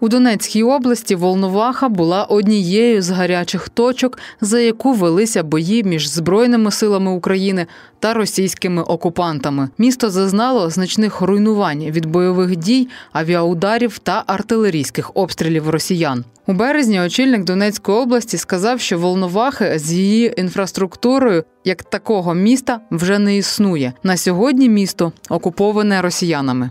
У Донецькій області Волноваха була однією з гарячих точок, за яку велися бої між Збройними силами України та російськими окупантами. Місто зазнало значних руйнувань від бойових дій, авіаударів та артилерійських обстрілів росіян. У березні очільник Донецької області сказав, що Волновахи з її інфраструктурою як такого міста вже не існує. На сьогодні місто окуповане росіянами.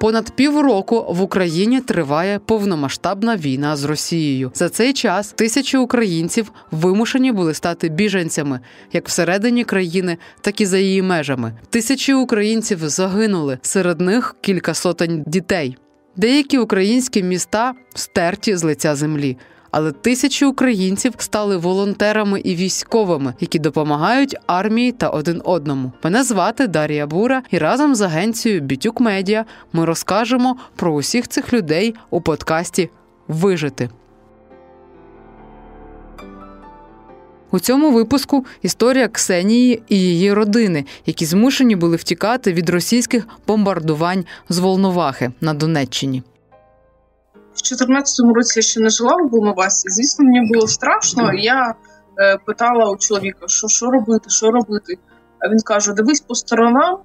Понад півроку в Україні триває повномасштабна війна з Росією. За цей час тисячі українців вимушені були стати біженцями, як всередині країни, так і за її межами. Тисячі українців загинули, серед них кілька сотень дітей. Деякі українські міста стерті з лиця землі. Але тисячі українців стали волонтерами і військовими, які допомагають армії та один одному. Мене звати Дар'я Бура, і разом з агенцією «Бітюк Медіа» ми розкажемо про усіх цих людей у подкасті «Вижити». У цьому випуску історія Ксенії і її родини, які змушені були втікати від російських бомбардувань з Волновахи на Донеччині. В 2014 році я ще не жила в Волновасі. Звісно, мені було страшно. Я питала у чоловіка, що робити. А він каже, дивись по сторонам,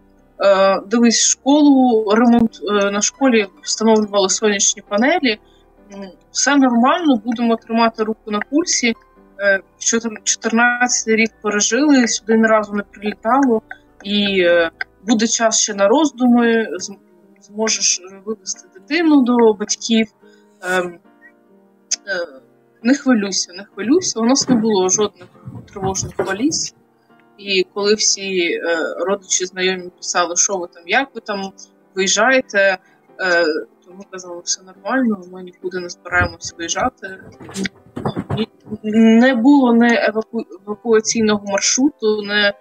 дивись школу, ремонт на школі, встановлювали сонячні панелі. Все нормально, будемо тримати руку на пульсі. 2014 рік пережили, сюди ні разу не прилітало. І буде час ще на роздуми, зможеш вивезти дитину до батьків. Не хвилюйся. У нас не було жодних тривожних валіз. І коли всі родичі, знайомі писали, що ви там, як ви там виїжджаєте, то ми казали, все нормально, ми нікуди не збираємося виїжджати. Не було не евакуаційного маршруту, не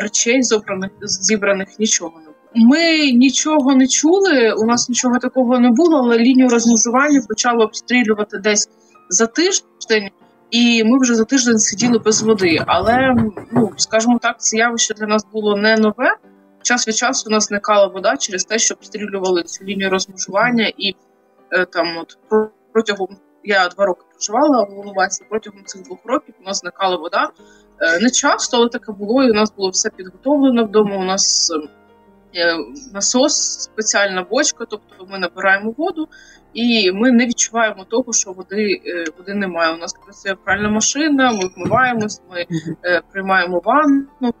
речей зібраних, нічого не було. Ми нічого не чули, у нас нічого такого не було, але лінію розмежування почало обстрілювати десь за тиждень, і ми вже за тиждень сиділи без води. Але, скажімо так, це явище для нас було не нове. Час від часу у нас зникала вода через те, що обстрілювали цю лінію розмежування. І протягом, я 2 роки проживала в Волновасі, протягом цих 2 років у нас зникала вода. Не часто, але таке було, і у нас було все підготовлено вдома, у нас... насос, спеціальна бочка, тобто ми набираємо воду, і ми не відчуваємо того, що води немає. У нас працює пральна машина, ми вмиваємось, ми приймаємо ванну,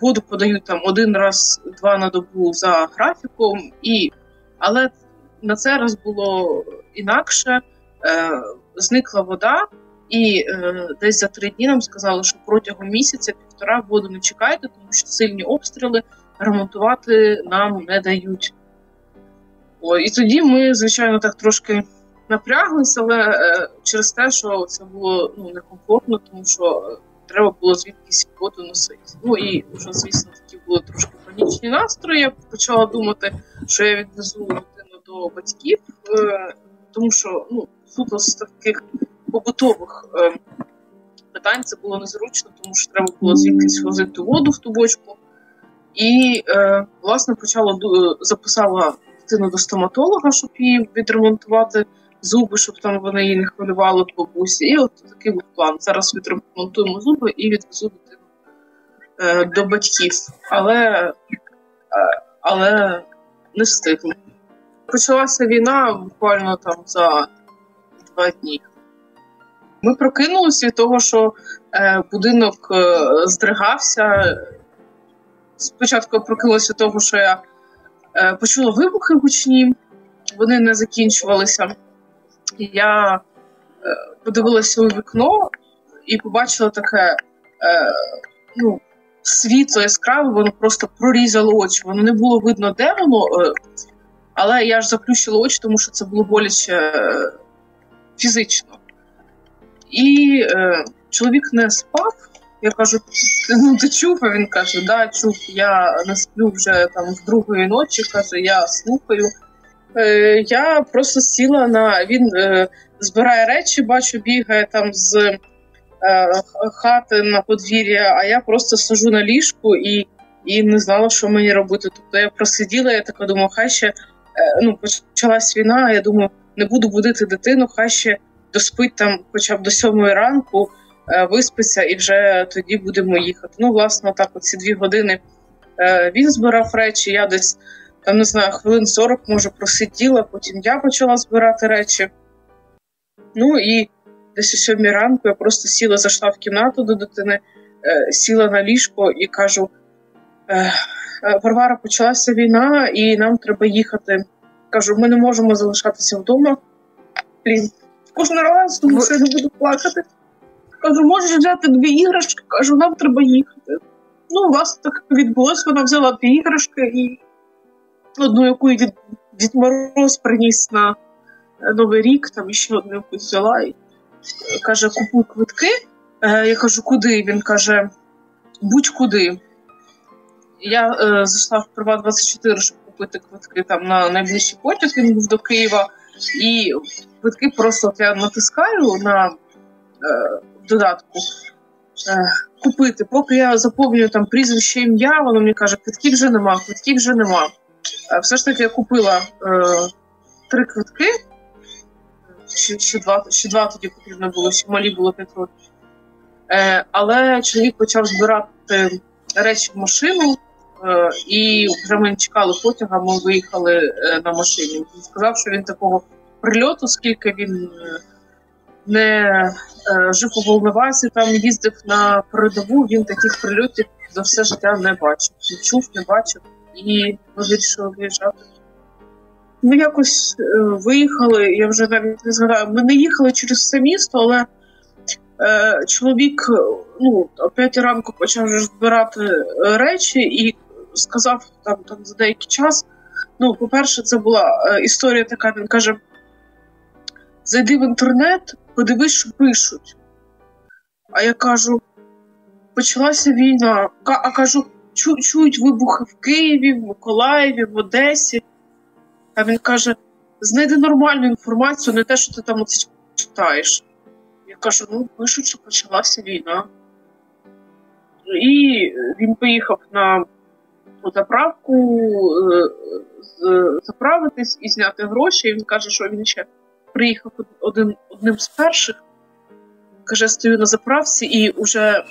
воду подають там 1-2 на добу за графіком, але на цей раз було інакше, зникла вода, і десь за 3 дні нам сказали, що протягом місяця-півтора воду не чекайте, тому що сильні обстріли, ремонтувати нам не дають. І тоді ми, звичайно, так трошки напряглися, але через те, що це було некомфортно, тому що треба було звідкись воду носити. І вже, звісно, такі були трошки панічні настрої. Я почала думати, що я відвезу дитину до батьків, тому що суто з таких побутових питань це було незручно, тому що треба було звідкись возити воду в ту бочку. І, власне, записала дитину до стоматолога, щоб їй відремонтувати зуби, щоб там вони її не хвилювали в бабусі. І от такий був план. Зараз відремонтуємо зуби і відвезу дитину до батьків. Але не встигли. Почалася війна буквально там за 2 дні. Ми прокинулися від того, що будинок здригався. Спочатку прокинулася від того, що я почула вибухи гучні, вони не закінчувалися. Я подивилася у вікно і побачила таке світло яскраве, воно просто прорізало очі. Воно не було видно, де воно, але я ж заплющила очі, тому що це було боляче фізично. І чоловік не спав. Я кажу, ти чув? А він каже, да, чув, я не сплю вже там з 2-ї ночі, каже, я слухаю. Я просто сіла він збирає речі, бачу, бігає там з хати на подвір'я, а я просто сиджу на ліжку і і не знала, що мені робити. Тобто я просиділа, я така думала, хай ще, почалась війна, я думаю, не буду будити дитину, хай ще доспить там хоча б до 7 ранку, виспиться і вже тоді будемо їхати. Власне, так оці 2 години він збирав речі, я десь, хвилин 40, може, просиділа, потім я почала збирати речі. І десь о 7 ранку я просто сіла, зайшла в кімнату до дитини, сіла на ліжко і кажу: Варвара, почалася війна і нам треба їхати. Кажу, ми не можемо залишатися вдома. Блін, кожен раз, тому що я не буду плакати. Кажу, можеш взяти 2 іграшки? Кажу, нам треба їхати. Власне, так відбулося, вона взяла 2 іграшки і одну, яку Дід Мороз приніс на Новий рік, там ще одну якусь взяла і каже, купуй квитки. Я кажу, куди? Він каже, будь-куди. Я зайшла в Приват-24, щоб купити квитки там на найближчий потяг, він був до Києва, і квитки просто я натискаю на додатку купити. Поки я заповнюю там прізвище, ім'я, воно мені каже, квитків вже нема. Все ж таки я купила 3 квитки, ще 2 тоді потрібно було, ще малі було 5 років. Але чоловік почав збирати речі в машину, і вже ми не чекали потяга, ми виїхали на машині. Він сказав, що він такого прильоту, скільки він не жив у Волновасі, там їздив на передову, він таких прильотів за все життя не бачив. Не чув, не бачив і вирішив виїжджати. Ми якось виїхали, я вже навіть не згадаю, ми не їхали через все місто, але чоловік о 5 ранку почав збирати речі і сказав там за деякий час. По-перше, це була історія така, він каже, зайди в інтернет, подивись, що пишуть. А я кажу, почалася війна, а кажу, чують вибухи в Києві, в Миколаєві, в Одесі. А він каже, знайди нормальну інформацію, не те, що ти там оце читаєш. Я кажу, пишуть, що почалася війна. І він поїхав на заправку заправитись і зняти гроші. І він каже, що він ще приїхав одним з перших. Каже, я стою на заправці і вже,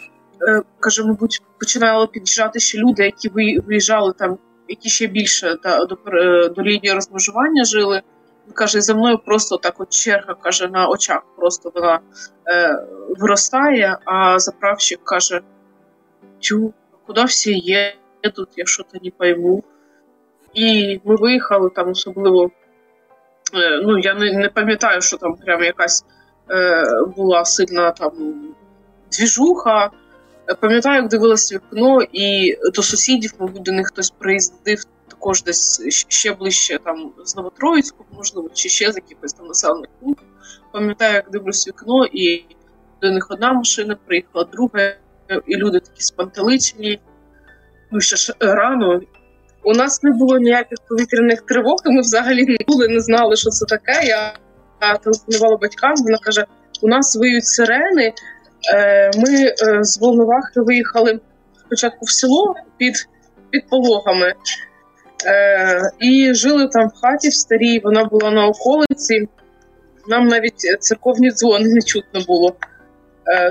каже, мабуть, починали під'їжджати ще люди, які виїжджали там, які ще більше до лінії розмежування жили. Він каже, за мною просто так от черга, каже, на очах просто вона виростає, а заправщик каже, куди всі їдуть, я щось не пойму. І ми виїхали там особливо, я не пам'ятаю, що там прям якась була сильна там двіжуха. Пам'ятаю, як дивилася вікно, і до сусідів, мабуть, до них хтось приїздив також десь ще ближче там з Новотроїцьку, можливо, чи ще з якихось там населених пунктів. Пам'ятаю, як дивилася вікно, і до них одна машина приїхала, друга, і люди такі спантеличені, ще рано. У нас не було ніяких повітряних тривог, ми взагалі не знали, що це таке. Я телефонувала батькам, вона каже, у нас виють сирени. Ми з Волновахи виїхали спочатку в село під пологами і жили там в хаті в старій, вона була на околиці, нам навіть церковні дзвони не чутно було,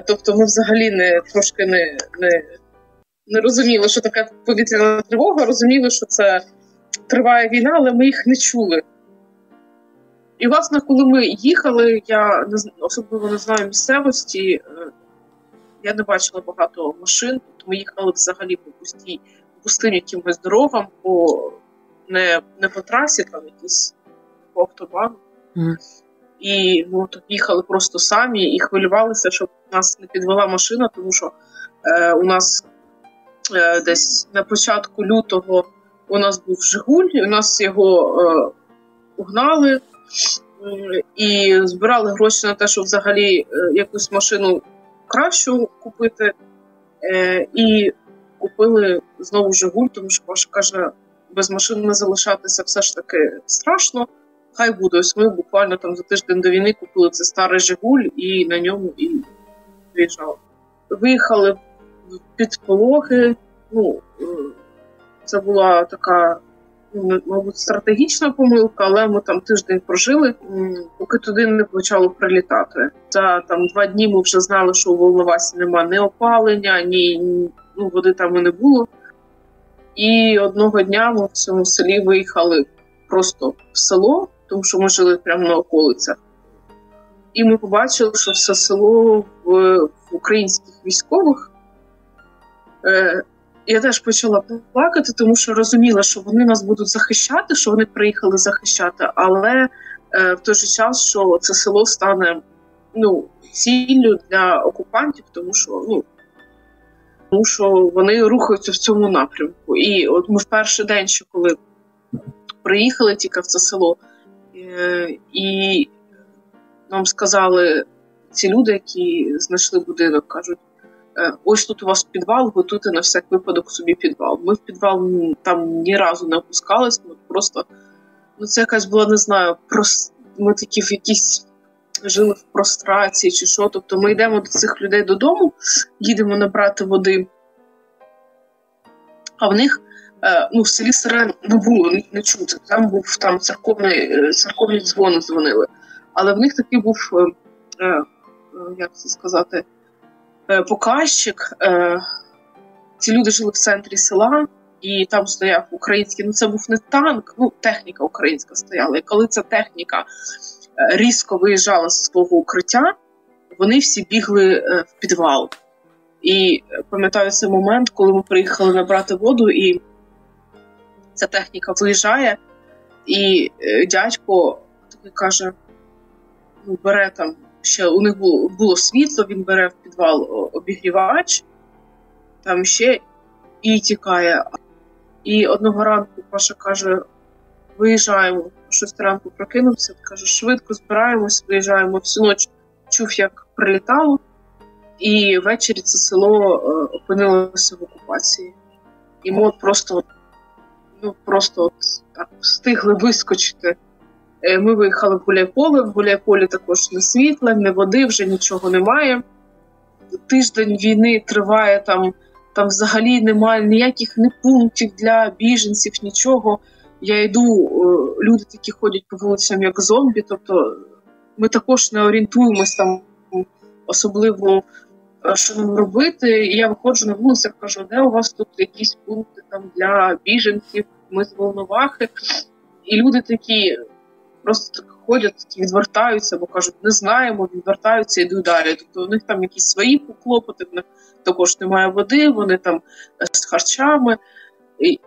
тобто ми взагалі не розуміли, що така повітряна тривога, розуміли, що це триває війна, але ми їх не чули. І, власне, коли ми їхали, я особливо не знаю місцевості, я не бачила багато машин, тобто ми їхали взагалі по пустим якимось дорогам, не по трасі, там якісь по автобану. І ми тут їхали просто самі і хвилювалися, щоб нас не підвела машина, тому що у нас десь на початку лютого у нас був Жигуль, у нас його угнали. І збирали гроші на те, щоб взагалі якусь машину кращу купити. І купили знову Жигуль, тому що Паша каже, без машини не залишатися все ж таки страшно. Хай буде. Ось ми буквально там за тиждень до війни купили цей старий Жигуль і на ньому і виїжджали. Виїхали під пологи, Це була така, мабуть, стратегічна помилка, але ми там тиждень прожили, поки туди не почало прилітати. За там 2 дні ми вже знали, що у Волновасі нема ні опалення, ні води там і не було. І одного дня ми в цьому селі виїхали просто в село, тому що ми жили прямо на околицях. І ми побачили, що все село в українських військових. Я теж почала плакати, тому що розуміла, що вони нас будуть захищати, що вони приїхали захищати, але в той же час, що це село стане ціллю для окупантів, тому що вони рухаються в цьому напрямку. І от ми в перший день, що коли приїхали тільки в це село, і нам сказали ці люди, які знайшли будинок, кажуть: ось тут у вас підвал, готуйте на всяк випадок собі підвал. Ми в підвал там ні разу не опускались, ми просто, це якась була, не знаю, ми такі в якісь жили в прострації чи що. Тобто ми йдемо до цих людей додому, їдемо набрати води, а в них, в селі Серен не було, не чути, там був церковні дзвони дзвонили. Але в них такий був, показчик. Ці люди жили в центрі села, і там стояв український, це був не танк, техніка українська стояла. І коли ця техніка різко виїжджала з свого укриття, вони всі бігли в підвал. І пам'ятаю цей момент, коли ми приїхали набрати воду, і ця техніка виїжджає, і дядько такий каже, бере там, ще у них було світло, він бере в підвал обігрівач, там ще, і тікає. І одного ранку Паша каже, виїжджаємо, 6 ранку прокинувся, каже, швидко збираємось, виїжджаємо. Всю ніч чув, як прилітало, і ввечері це село опинилося в окупації. І ми просто так встигли вискочити. Ми виїхали в Гуляйполе, в Гуляйполі також не світла, не води, вже нічого немає. Тиждень війни триває, там взагалі немає ніяких пунктів для біженців, нічого. Я йду, люди такі ходять по вулицям як зомбі, тобто ми також не орієнтуємось там особливо, що нам робити. І я виходжу на вулицю, кажу, де у вас тут якісь пункти там для біженців, ми з Волновахи. І люди такі просто так ходять, відвертаються, бо кажуть, не знаємо, відвертаються, йдуть далі. Тобто у них там якісь свої клопоти, в них також немає води, вони там з харчами.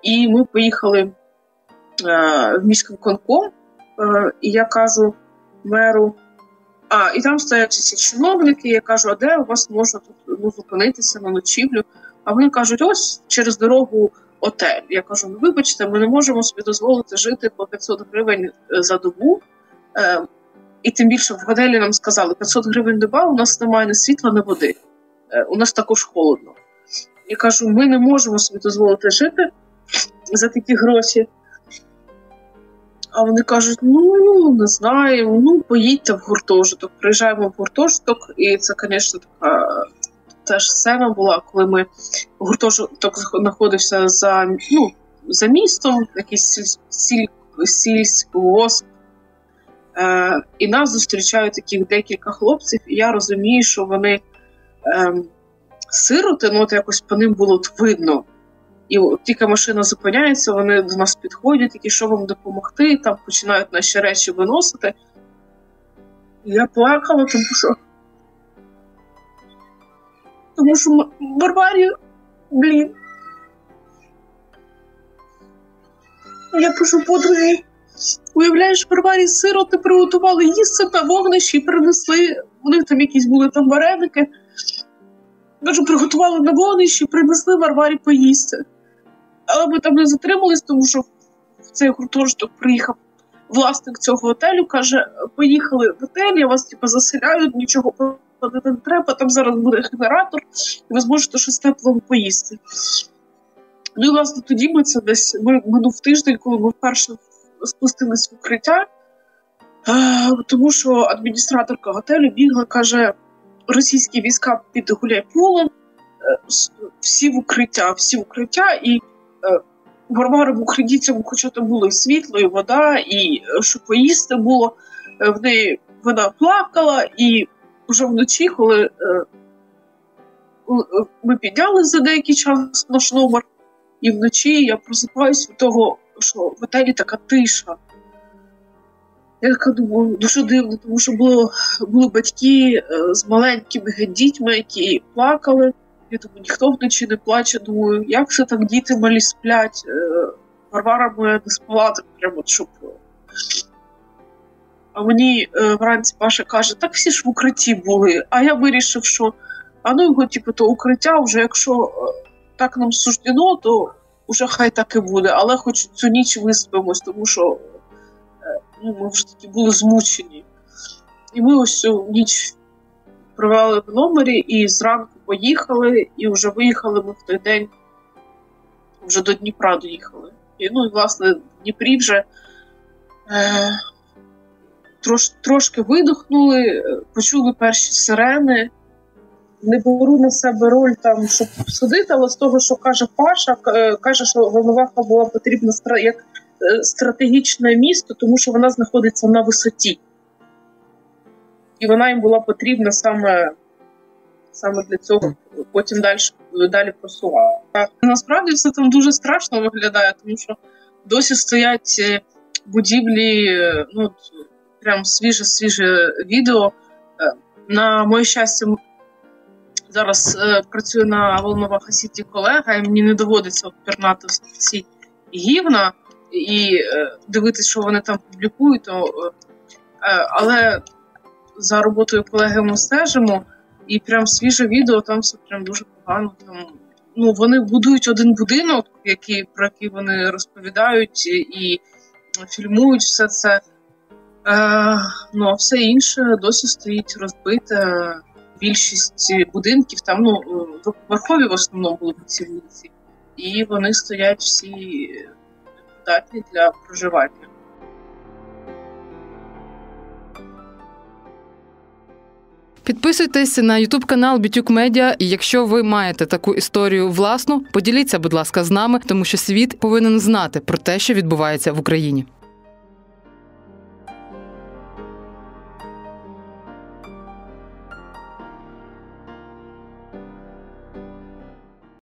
І ми поїхали в міськвиконком, і я кажу меру, і там стоять ці чиновники, і я кажу, а де у вас можна тут зупинитися на ночівлю? А вони кажуть, ось через дорогу отель. Я кажу, вибачте, ми не можемо собі дозволити жити по 500 гривень за добу. І тим більше в готелі нам сказали, 500 гривень доба, у нас немає ні світла, ні води. У нас також холодно. Я кажу, ми не можемо собі дозволити жити за такі гроші. А вони кажуть, не знаю, поїдьте в гуртожиток. Приїжджаємо в гуртожиток, і це, звісно, така теж сцена була, коли ми гуртожиток знаходився за містом, якийсь сільськогосп, і нас зустрічають таких декілька хлопців, і я розумію, що вони сироти, якось по ним було видно. І тільки машина зупиняється, вони до нас підходять, такі, що вам допомогти, там починають наші речі виносити. І я плакала, тому що Варварі, блін. Я пишу подрузі, уявляєш, Варварі сироти приготували їсти на вогнищі і принесли. У них там якісь були вареники. Кажу, приготували на вогнищі і принесли Варварі поїсти. Але ми там не затримались, тому що в цей гуртожиток приїхав власник цього готелю, каже, поїхали в готель, я вас заселяю, нічого не треба, там зараз буде генератор, і ви зможете щось теплого поїсти. І, власне, тоді ми це десь, минув тиждень, коли ми вперше спустились в укриття, тому що адміністраторка готелю бігла, каже, російські війська під Гуляйполем, всі в укриття, і Варвара, в Охридіцьому хоча то було і світло, і вода, і що поїсти було. В неї вона плакала, і вже вночі, коли ми підняли за деякий час наш номер, і вночі я просипаюсь від того, що в готелі така тиша. Я така думаю, дуже дивно, тому що були батьки з маленькими дітьми, які плакали. Я думаю, ніхто вночі не плаче. Думаю, як це так діти малі сплять? Варвара моя не спала так прямо, щоб... А мені вранці Паша каже, так всі ж в укритті були. А я вирішив, що його, типу, то укриття вже, якщо так нам суждено, то вже хай так і буде. Але хоч цю ніч виспимось, тому що ми вже такі були змучені. І ми ось цю ніч провели в номері, і зранку поїхали, і вже виїхали ми в той день, вже до Дніпра доїхали. І, і власне, в Дніпрі вже трошки видохнули, почули перші сирени. Не беру на себе роль, там, щоб судити, але з того, що каже Паша, каже, що Волноваха була потрібна як стратегічне місто, тому що вона знаходиться на висоті. І вона їм була потрібна саме для цього, потім далі просувала. Насправді все там дуже страшно виглядає, тому що досі стоять будівлі, прям свіже-свіже відео. На моє щастя, зараз працюю на Волноваха Сіті колега, і мені не доводиться обпірнати всі гівна і дивитися, що вони там публікують. Але за роботою колеги ми стежимо, і прям свіже відео, там все прям дуже погано. Вони будують один будинок, про який вони розповідають і фільмують все це. А все інше досі стоїть розбите. Більшість будинків там, верхові в основному були будівниці, і вони стоять всі непридатні для проживання. Підписуйтесь на YouTube-канал «Бітюк Медіа», і якщо ви маєте таку історію власну, поділіться, будь ласка, з нами, тому що світ повинен знати про те, що відбувається в Україні.